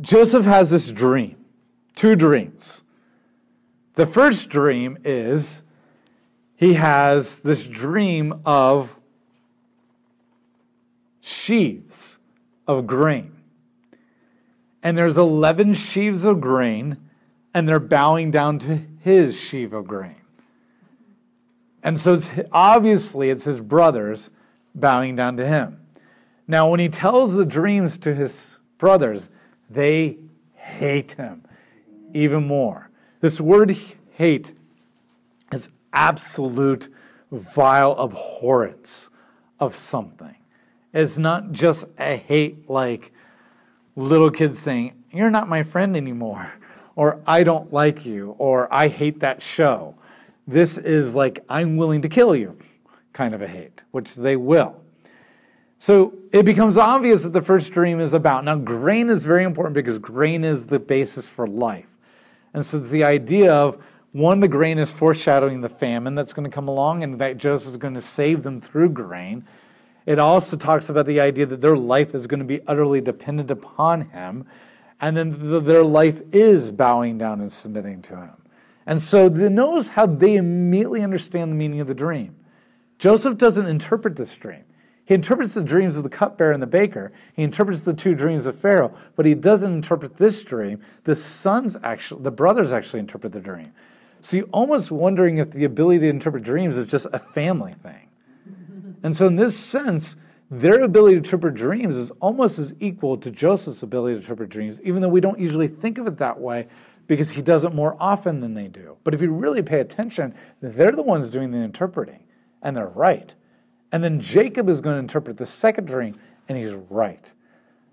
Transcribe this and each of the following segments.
Joseph has this dream, two dreams. The first dream is he has this dream of sheaves of grain. And there's 11 sheaves of grain, and they're bowing down to his sheaf of grain. And so it's his brothers bowing down to him. Now, when he tells the dreams to his brothers, they hate him even more. This word hate is absolute vile abhorrence of something. It's not just a hate like little kids saying, "You're not my friend anymore," or "I don't like you," or "I hate that show." This is like, "I'm willing to kill you" kind of a hate, which they will. So it becomes obvious that the first dream is about. Now, grain is very important because grain is the basis for life. And so it's the idea of, one, the grain is foreshadowing the famine that's going to come along and that Joseph is going to save them through grain. It also talks about the idea that their life is going to be utterly dependent upon him, and then their life is bowing down and submitting to him. And so notice how they immediately understand the meaning of the dream. Joseph doesn't interpret this dream. He interprets the dreams of the cupbearer and the baker. He interprets the two dreams of Pharaoh, but he doesn't interpret this dream. The brothers actually interpret the dream. So you're almost wondering if the ability to interpret dreams is just a family thing. And so in this sense, their ability to interpret dreams is almost as equal to Joseph's ability to interpret dreams, even though we don't usually think of it that way because he does it more often than they do. But if you really pay attention, they're the ones doing the interpreting, and they're right. And then Jacob is going to interpret the second dream, and he's right.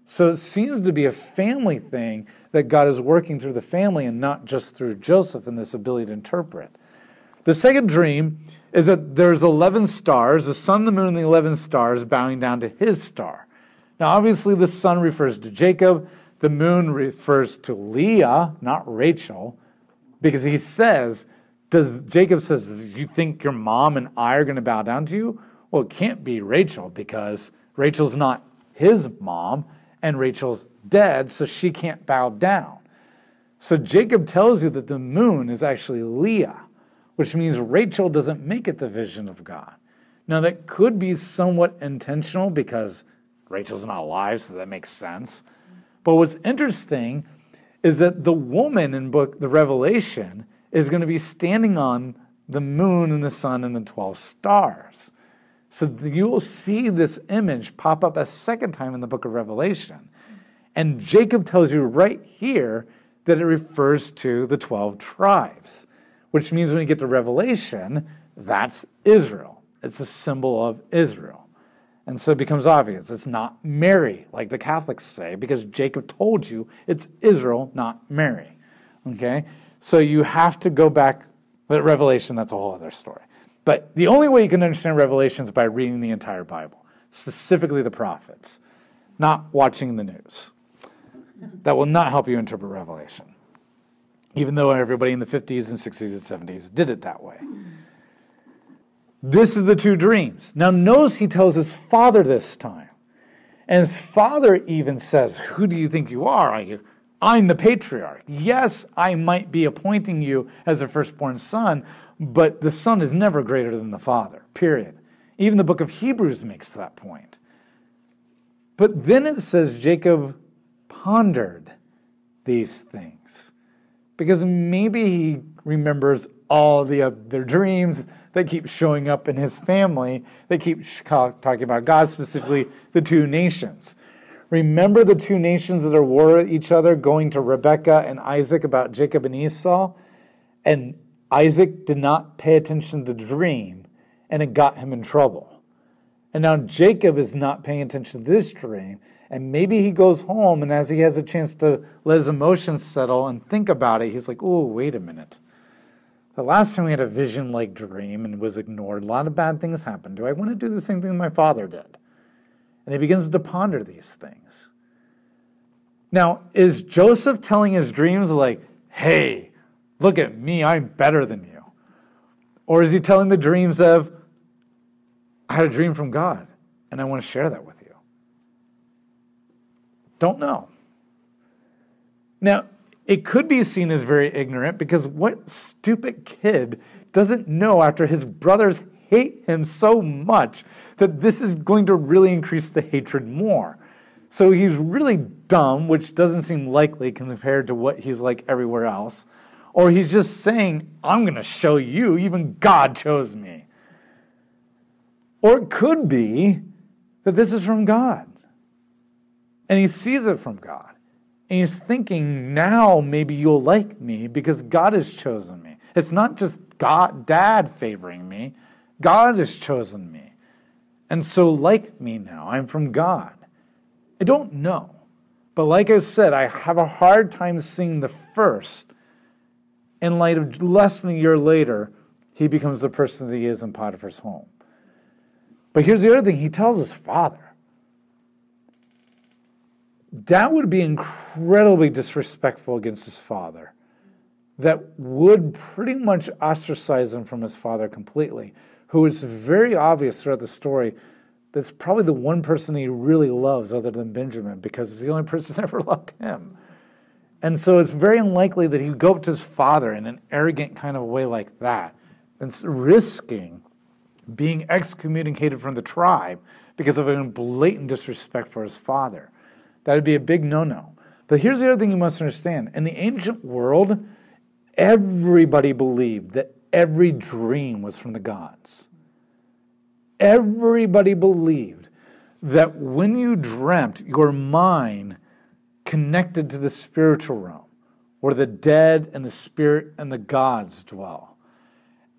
So it seems to be a family thing that God is working through the family and not just through Joseph and this ability to interpret. The second dream is that there's 11 stars, the sun, the moon, and the 11 stars bowing down to his star. Now, obviously, the sun refers to Jacob. The moon refers to Leah, not Rachel, because he says, Jacob says, "You think your mom and I are going to bow down to you?" Well, it can't be Rachel because Rachel's not his mom, and Rachel's dead, so she can't bow down. So Jacob tells you that the moon is actually Leah, which means Rachel doesn't make it the vision of God. Now, that could be somewhat intentional because Rachel's not alive, so that makes sense. But what's interesting is that the woman in the Revelation is going to be standing on the moon and the sun and the 12 stars. So you will see this image pop up a second time in the book of Revelation. And Jacob tells you right here that it refers to the 12 tribes, which means when you get to Revelation, that's Israel. It's a symbol of Israel. And so it becomes obvious. It's not Mary, like the Catholics say, because Jacob told you it's Israel, not Mary. Okay? So you have to go back. But Revelation, that's a whole other story. But the only way you can understand Revelation is by reading the entire Bible, specifically the prophets, not watching the news. That will not help you interpret Revelation, even though everybody in the 50s and 60s and 70s did it that way. This is the two dreams. Now, notice he tells his father this time. And his father even says, "Who do you think you are? I'm the patriarch. Yes, I might be appointing you as a firstborn son, but the son is never greater than the father," period. Even the book of Hebrews makes that point. But then it says Jacob pondered these things, because maybe he remembers all the other dreams that keep showing up in his family. They keep talking about God, specifically the two nations. Remember the two nations that are war at each other, going to Rebekah and Isaac about Jacob and Esau? And Isaac did not pay attention to the dream, and it got him in trouble. And now Jacob is not paying attention to this dream, and maybe he goes home, and as he has a chance to let his emotions settle and think about it, he's like, "Oh, wait a minute. The last time we had a vision-like dream and was ignored, a lot of bad things happened. Do I want to do the same thing my father did?" And he begins to ponder these things. Now, is Joseph telling his dreams like, "Hey, look at me, I'm better than you"? Or is he telling the dreams of, "I had a dream from God, and I want to share that with you"? Don't know. Now, it could be seen as very ignorant because what stupid kid doesn't know after his brothers hate him so much that this is going to really increase the hatred more? So he's really dumb, which doesn't seem likely compared to what he's like everywhere else. Or he's just saying, I'm going to show you, even God chose me. Or it could be that this is from God. And he sees it from God. And he's thinking, now maybe you'll like me because God has chosen me. It's not just God, Dad favoring me. God has chosen me. And so like me now. I'm from God. I don't know. But like I said, I have a hard time seeing the first. In light of less than a year later, he becomes the person that he is in Potiphar's home. But here's the other thing. He tells his father. That would be incredibly disrespectful against his father. That would pretty much ostracize him from his father completely, who is very obvious throughout the story that's probably the one person he really loves other than Benjamin, because it's the only person that ever loved him. And so it's very unlikely that he would go up to his father in an arrogant kind of way like that, and risking being excommunicated from the tribe because of a blatant disrespect for his father. That would be a big no-no. But here's the other thing you must understand. In the ancient world, everybody believed that every dream was from the gods. Everybody believed that when you dreamt, your mind connected to the spiritual realm, where the dead and the spirit and the gods dwell.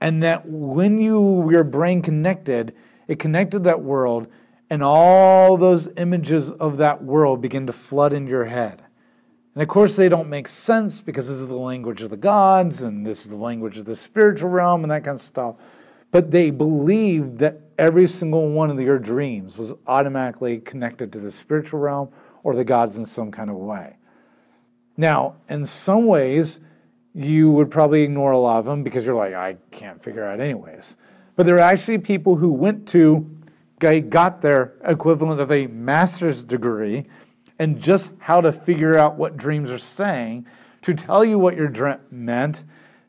And that when your brain connected, it connected that world, and all those images of that world begin to flood into your head. And of course, they don't make sense because this is the language of the gods, and this is the language of the spiritual realm, and that kind of stuff. But they believed that every single one of your dreams was automatically connected to the spiritual realm or the gods in some kind of way. Now, in some ways, you would probably ignore a lot of them because you're like, I can't figure out anyways. But there are actually people who got their equivalent of a master's degree and just how to figure out what dreams are saying, to tell you what your dream meant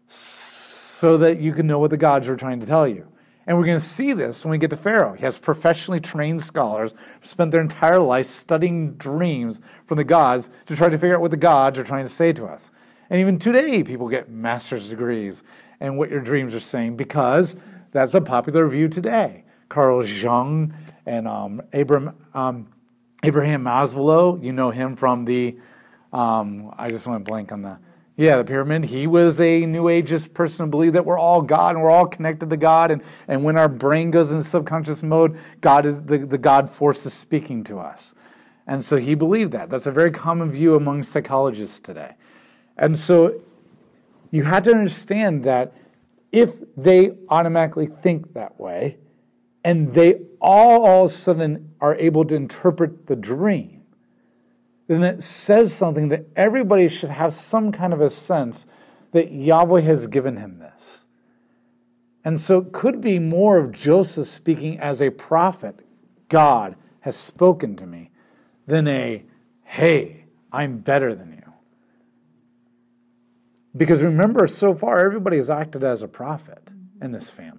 so that you can know what the gods were trying to tell you. And we're going to see this when we get to Pharaoh. He has professionally trained scholars who spent their entire life studying dreams from the gods to try to figure out what the gods are trying to say to us. And even today, people get master's degrees and what your dreams are saying, because that's a popular view today. Carl Jung and Abraham Maslow, you know him from the, I just went blank on the, the pyramid. He was a New Ageist person who believed that we're all God and we're all connected to God. And when our brain goes into subconscious mode, God is the God force is speaking to us. And so he believed that. That's a very common view among psychologists today. And so you had to understand that if they automatically think that way, and they all of a sudden are able to interpret the dream, then it says something that everybody should have some kind of a sense that Yahweh has given him this. And so it could be more of Joseph speaking as a prophet, God has spoken to me, than a, hey, I'm better than you. Because remember, so far, everybody has acted as a prophet in this family.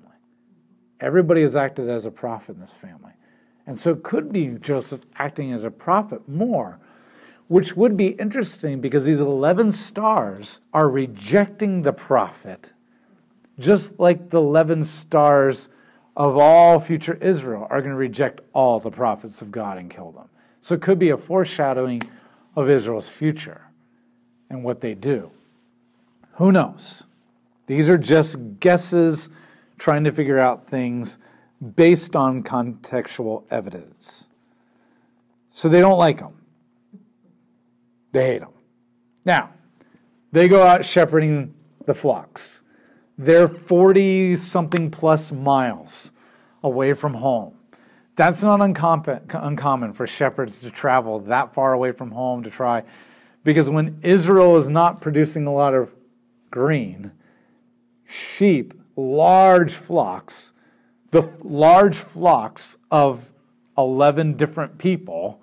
Everybody has acted as a prophet in this family. And so it could be Joseph acting as a prophet more, which would be interesting because these 11 stars are rejecting the prophet, just like the 11 stars of all future Israel are going to reject all the prophets of God and kill them. So it could be a foreshadowing of Israel's future and what they do. Who knows? These are just guesses, trying to figure out things based on contextual evidence. So they don't like him. They hate him. Now, they go out shepherding the flocks. They're 40-something plus miles away from home. That's not uncommon for shepherds to travel that far away from home to try, because when Israel is not producing a lot of green, sheep, large flocks of 11 different people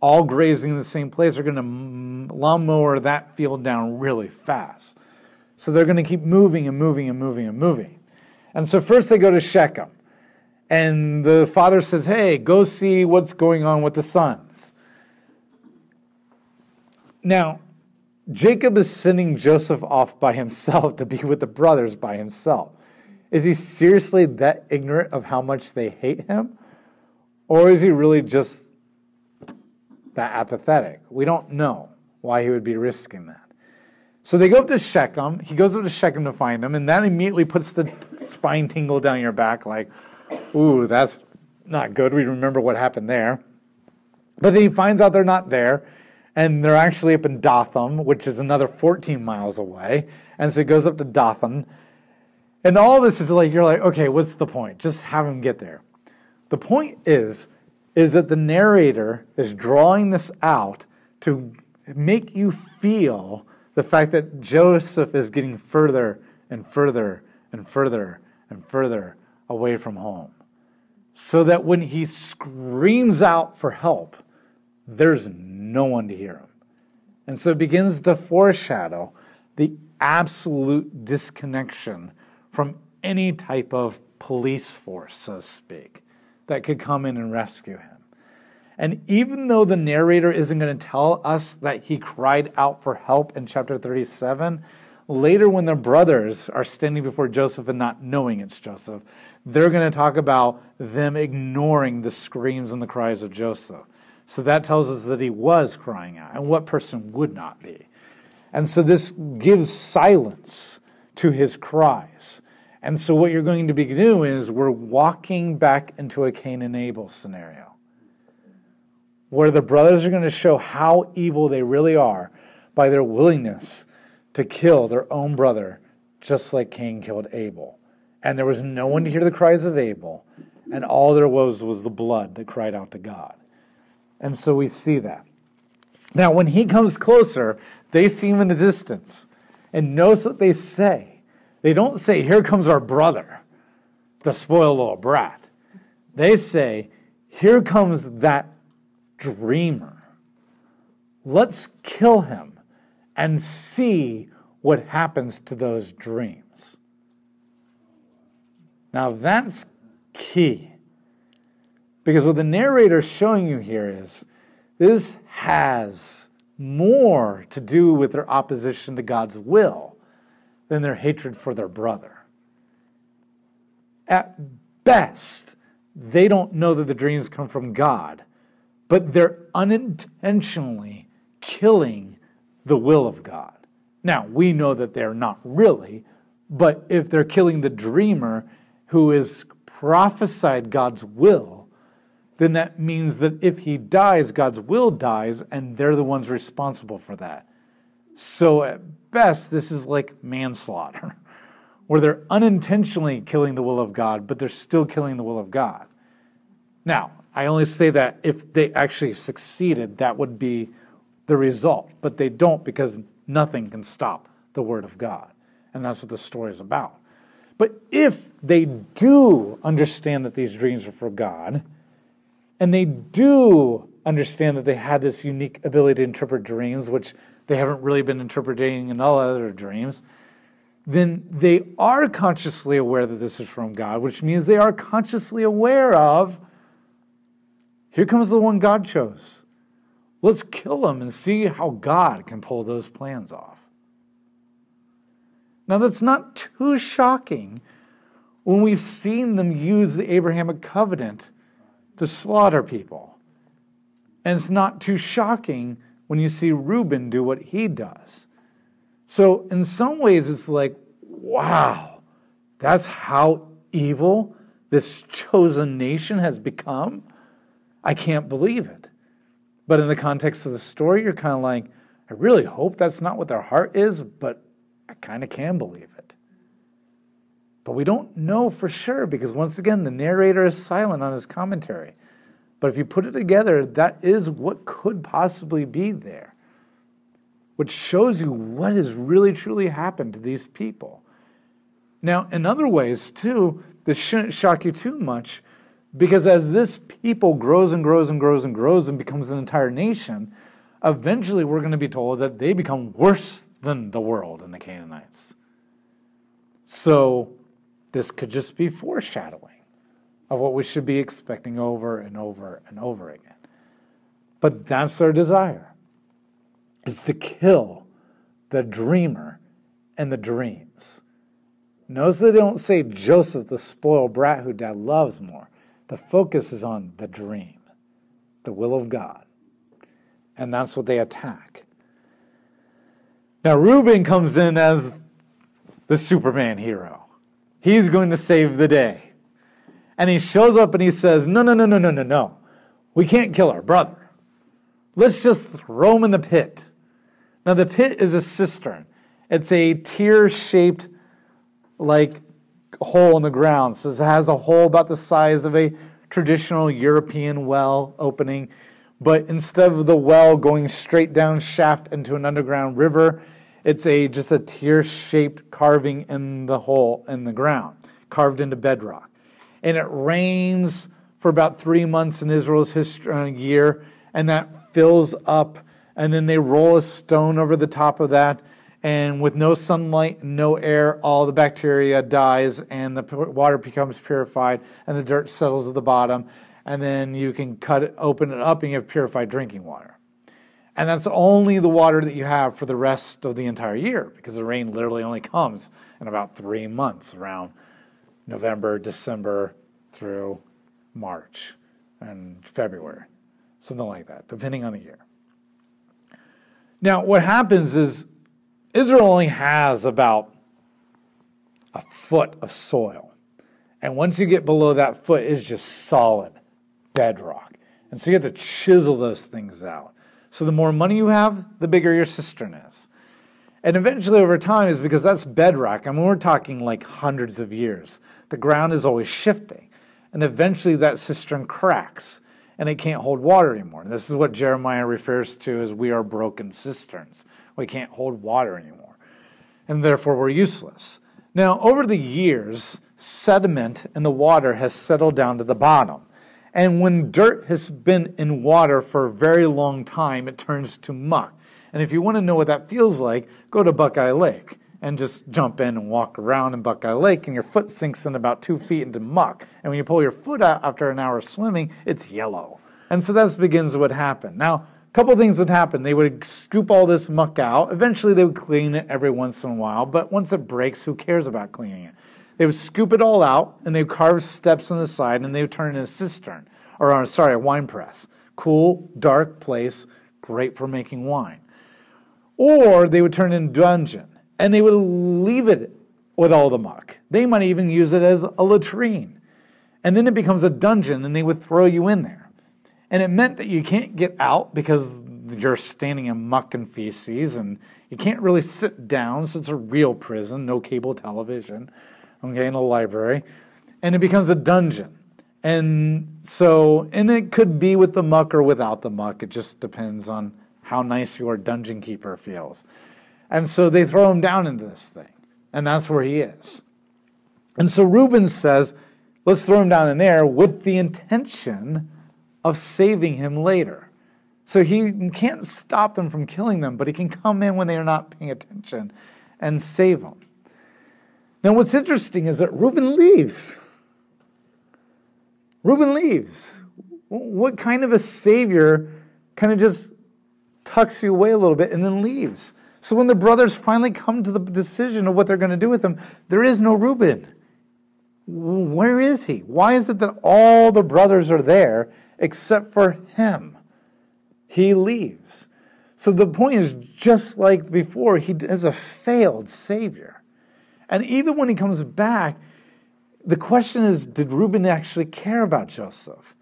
all grazing in the same place are going to lawnmower that field down really fast. So they're going to keep moving and moving and moving and moving. And so first they go to Shechem. And the father says, hey, go see what's going on with the sons. Now, Jacob is sending Joseph off by himself to be with the brothers by himself. Is he seriously that ignorant of how much they hate him? Or is he really just that apathetic? We don't know why he would be risking that. So they go up to Shechem. He goes up to Shechem to find him, and that immediately puts the spine tingle down your back like, ooh, that's not good. We remember what happened there. But then he finds out they're not there, and they're actually up in Dothan, which is another 14 miles away. And so he goes up to Dothan. And all this is like, you're like, okay, what's the point? Just have him get there. The point is that the narrator is drawing this out to make you feel the fact that Joseph is getting further and further and further and further away from home. So that when he screams out for help, there's no one to hear him. And so it begins to foreshadow the absolute disconnection from any type of police force, so to speak, that could come in and rescue him. And even though the narrator isn't going to tell us that he cried out for help in chapter 37, later when the brothers are standing before Joseph and not knowing it's Joseph, they're going to talk about them ignoring the screams and the cries of Joseph. So that tells us that he was crying out, and what person would not be? And so this gives silence to his cries. And so what you're going to be doing is we're walking back into a Cain and Abel scenario where the brothers are going to show how evil they really are by their willingness to kill their own brother just like Cain killed Abel. And there was no one to hear the cries of Abel, and all there was the blood that cried out to God. And so we see that. Now when he comes closer, they see him in the distance. And notice what they say. They don't say, here comes our brother, the spoiled little brat. They say, here comes that dreamer. Let's kill him and see what happens to those dreams. Now that's key. Because what the narrator is showing you here is, this has more to do with their opposition to God's will than their hatred for their brother. At best, they don't know that the dreams come from God, but they're unintentionally killing the will of God. Now, we know that they're not really, but if they're killing the dreamer who is prophesied God's will, then that means that if he dies, God's will dies, and they're the ones responsible for that. So at best, this is like manslaughter, where they're unintentionally killing the will of God, but they're still killing the will of God. Now, I only say that if they actually succeeded, that would be the result, but they don't, because nothing can stop the word of God, and that's what the story is about. But if they do understand that these dreams are for God, and they do understand that they had this unique ability to interpret dreams, which they haven't really been interpreting in all other dreams, then they are consciously aware that this is from God, which means they are consciously aware of, here comes the one God chose. Let's kill him and see how God can pull those plans off. Now that's not too shocking when we've seen them use the Abrahamic covenant to slaughter people. And it's not too shocking when you see Reuben do what he does. So in some ways it's like, wow, that's how evil this chosen nation has become? I can't believe it. But in the context of the story, you're kind of like, I really hope that's not what their heart is, but I kind of can believe it. But we don't know for sure because once again, the narrator is silent on his commentary. But if you put it together, that is what could possibly be there, which shows you what has really, truly happened to these people. Now, in other ways, too, this shouldn't shock you too much Because as this people grows and grows and grows and grows and becomes an entire nation, eventually we're going to be told that they become worse than the world and the Canaanites. So this could just be foreshadowing of what we should be expecting over and over and over again. But that's their desire, is to kill the dreamer and the dreams. Notice they don't say Joseph, the spoiled brat who dad loves more. The focus is on the dream, the will of God. And that's what they attack. Now Reuben comes in as the Superman hero. He's going to save the day. And he shows up and he says, no. We can't kill our brother. Let's just throw him in the pit. Now the pit is a cistern. It's a tear-shaped like hole in the ground. So it has a hole about the size of a traditional European well opening. But instead of the well going straight down shaft into an underground river, it's just a tear-shaped carving in the hole in the ground, carved into bedrock. And it rains for about 3 months in Israel's year, and that fills up. And then they roll a stone over the top of that, and with no sunlight, no air, all the bacteria dies, and the water becomes purified, and the dirt settles at the bottom. And then you can cut it, open it up, and you have purified drinking water. And that's only the water that you have for the rest of the entire year, because the rain literally only comes in about 3 months, around November, December through March and February, something like that, depending on the year. Now, what happens is Israel only has about a foot of soil. And once you get below that foot, it's just solid bedrock. And so you have to chisel those things out. So the more money you have, the bigger your cistern is. And eventually over time is because that's bedrock. I mean, we're talking like hundreds of years. The ground is always shifting. And eventually that cistern cracks and it can't hold water anymore. And this is what Jeremiah refers to as we are broken cisterns. We can't hold water anymore. And therefore we're useless. Now, over the years, sediment in the water has settled down to the bottom. And when dirt has been in water for a very long time, it turns to muck. And if you want to know what that feels like, go to Buckeye Lake and just jump in and walk around in Buckeye Lake, and your foot sinks in about 2 feet into muck. And when you pull your foot out after an hour of swimming, it's yellow. And so that begins what happened. Now, a couple of things would happen. They would scoop all this muck out. Eventually, they would clean it every once in a while. But once it breaks, who cares about cleaning it? They would scoop it all out, and they would carve steps on the side, and they would turn it into a cistern, or sorry, a wine press. Cool, dark place, great for making wine. Or they would turn it into a dungeon, and they would leave it with all the muck. They might even use it as a latrine. And then it becomes a dungeon, and they would throw you in there. And it meant that you can't get out because you're standing in muck and feces, and you can't really sit down, so it's a real prison, no cable television, okay, in a library. And it becomes a dungeon. And so, and it could be with the muck or without the muck. It just depends on how nice your dungeon keeper feels. And so they throw him down into this thing. And that's where he is. And so Reuben says, let's throw him down in there with the intention of saving him later. So he can't stop them from killing them, but he can come in when they are not paying attention and save them. Now what's interesting is that Reuben leaves. Reuben leaves. What kind of a savior kind of just tucks you away a little bit, and then leaves? So when the brothers finally come to the decision of what they're going to do with him, there is no Reuben. Where is he? Why is it that all the brothers are there except for him? He leaves. So the point is, just like before, he is a failed savior. And even when he comes back, the question is, did Reuben actually care about Joseph?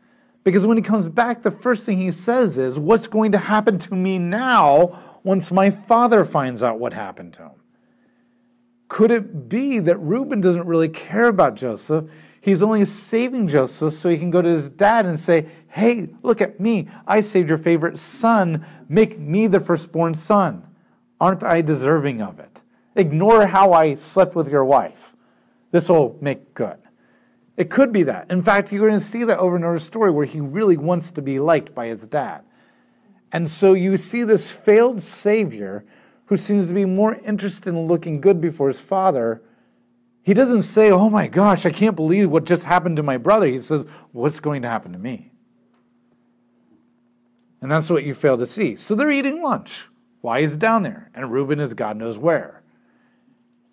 Because when he comes back, the first thing he says is, what's going to happen to me now once my father finds out what happened to him? Could it be that Reuben doesn't really care about Joseph? He's only saving Joseph so he can go to his dad and say, hey, look at me. I saved your favorite son. Make me the firstborn son. Aren't I deserving of it? Ignore how I slept with your wife. This will make good. It could be that. In fact, you're going to see that over in our story where he really wants to be liked by his dad. And so you see this failed savior who seems to be more interested in looking good before his father. He doesn't say, oh my gosh, I can't believe what just happened to my brother. He says, what's going to happen to me? And that's what you fail to see. So they're eating lunch. Why is down there? And Reuben is God knows where.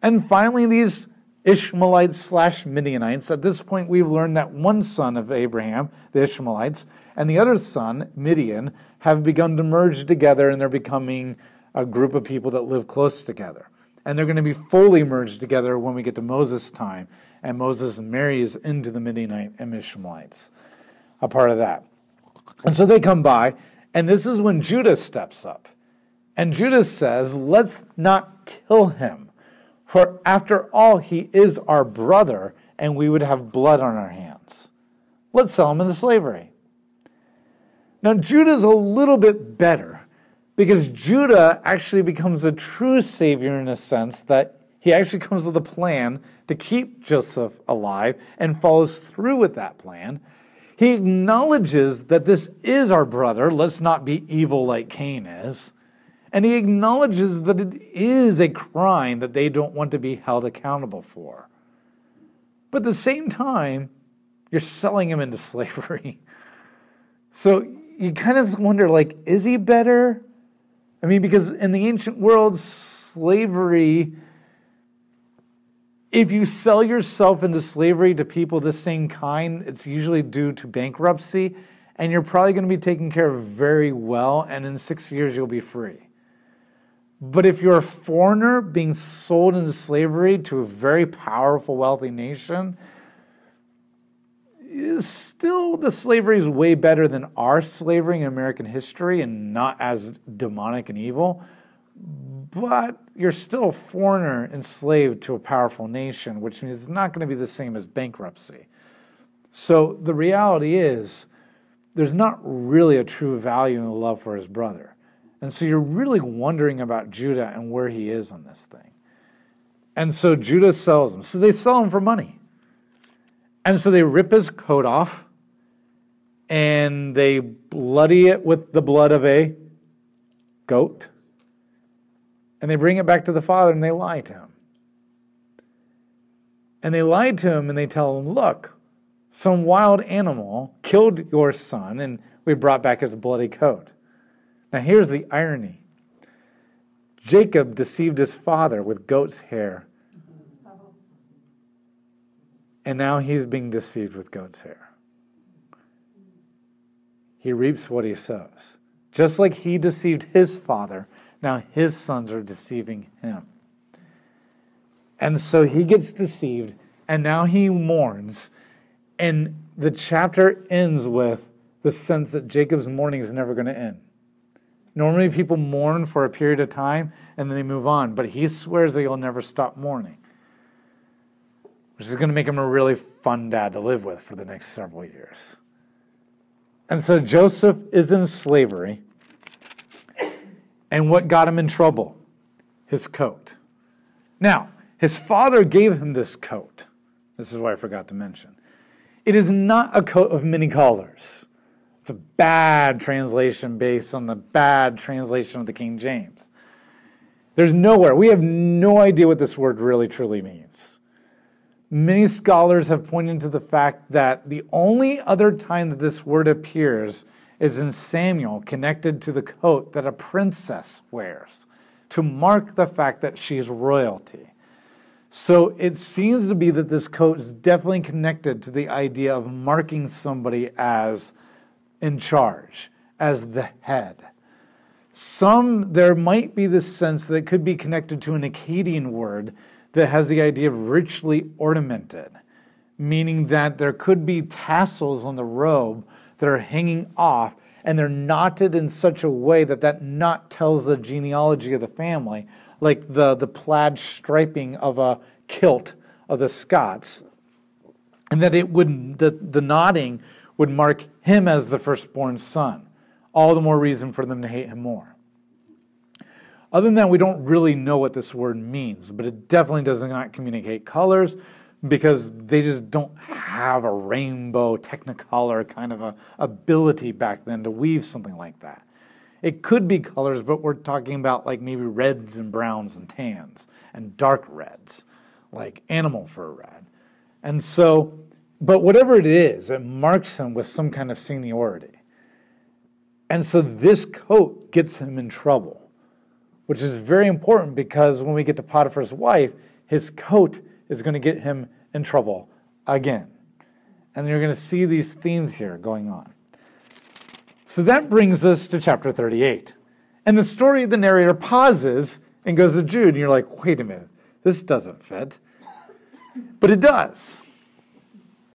And finally, these Ishmaelites / Midianites. At this point, we've learned that one son of Abraham, the Ishmaelites, and the other son, Midian, have begun to merge together, and they're becoming a group of people that live close together. And they're going to be fully merged together when we get to Moses' time, and Moses marries into the Midianite and Ishmaelites, a part of that. And so they come by, and this is when Judah steps up. And Judah says, let's not kill him. For after all, he is our brother, and we would have blood on our hands. Let's sell him into slavery. Now, Judah's a little bit better, because Judah actually becomes a true savior in a sense that he actually comes with a plan to keep Joseph alive and follows through with that plan. He acknowledges that this is our brother. Let's not be evil like Cain is. And he acknowledges that it is a crime that they don't want to be held accountable for. But at the same time, you're selling him into slavery. So you kind of wonder, like, is he better? I mean, because in the ancient world, slavery, if you sell yourself into slavery to people of the same kind, it's usually due to bankruptcy, and you're probably going to be taken care of very well, and in 6 years you'll be free. But if you're a foreigner being sold into slavery to a very powerful, wealthy nation, still the slavery is way better than our slavery in American history and not as demonic and evil. But you're still a foreigner enslaved to a powerful nation, which means it's not going to be the same as bankruptcy. So the reality is there's not really a true value in love for his brother. And so you're really wondering about Judah and where he is on this thing. And so Judah sells him. So they sell him for money. And so they rip his coat off and they bloody it with the blood of a goat. And they bring it back to the father and they lie to him. And they lie to him and they tell him, look, some wild animal killed your son and we brought back his bloody coat. Now, here's the irony. Jacob deceived his father with goat's hair. And now he's being deceived with goat's hair. He reaps what he sows. Just like he deceived his father, now his sons are deceiving him. And so he gets deceived, and now he mourns. And the chapter ends with the sense that Jacob's mourning is never going to end. Normally people mourn for a period of time and then they move on, but he swears that he'll never stop mourning, which is going to make him a really fun dad to live with for the next several years. And so Joseph is in slavery, and what got him in trouble? His coat. Now, his father gave him this coat. This is what I forgot to mention. It is not a coat of many colors. It's a bad translation based on the bad translation of the King James. There's nowhere. We have no idea what this word really truly means. Many scholars have pointed to the fact that the only other time that this word appears is in Samuel, connected to the coat that a princess wears to mark the fact that she's royalty. So it seems to be that this coat is definitely connected to the idea of marking somebody as in charge, as the head. There might be this sense that it could be connected to an Akkadian word that has the idea of richly ornamented, meaning that there could be tassels on the robe that are hanging off, and they're knotted in such a way that that knot tells the genealogy of the family, like the plaid striping of a kilt of the Scots, and that it would, the knotting would mark him as the firstborn son. All the more reason for them to hate him more. Other than that, we don't really know what this word means, but it definitely does not communicate colors, because they just don't have a rainbow technicolor kind of a ability back then to weave something like that. It could be colors, but we're talking about like maybe reds and browns and tans and dark reds, like animal fur red. And so, but whatever it is, it marks him with some kind of seniority. And so this coat gets him in trouble, which is very important because when we get to Potiphar's wife, his coat is going to get him in trouble again. And you're going to see these themes here going on. So that brings us to chapter 38. And the story, the narrator pauses and goes to Jude, and you're like, wait a minute, this doesn't fit. But it does.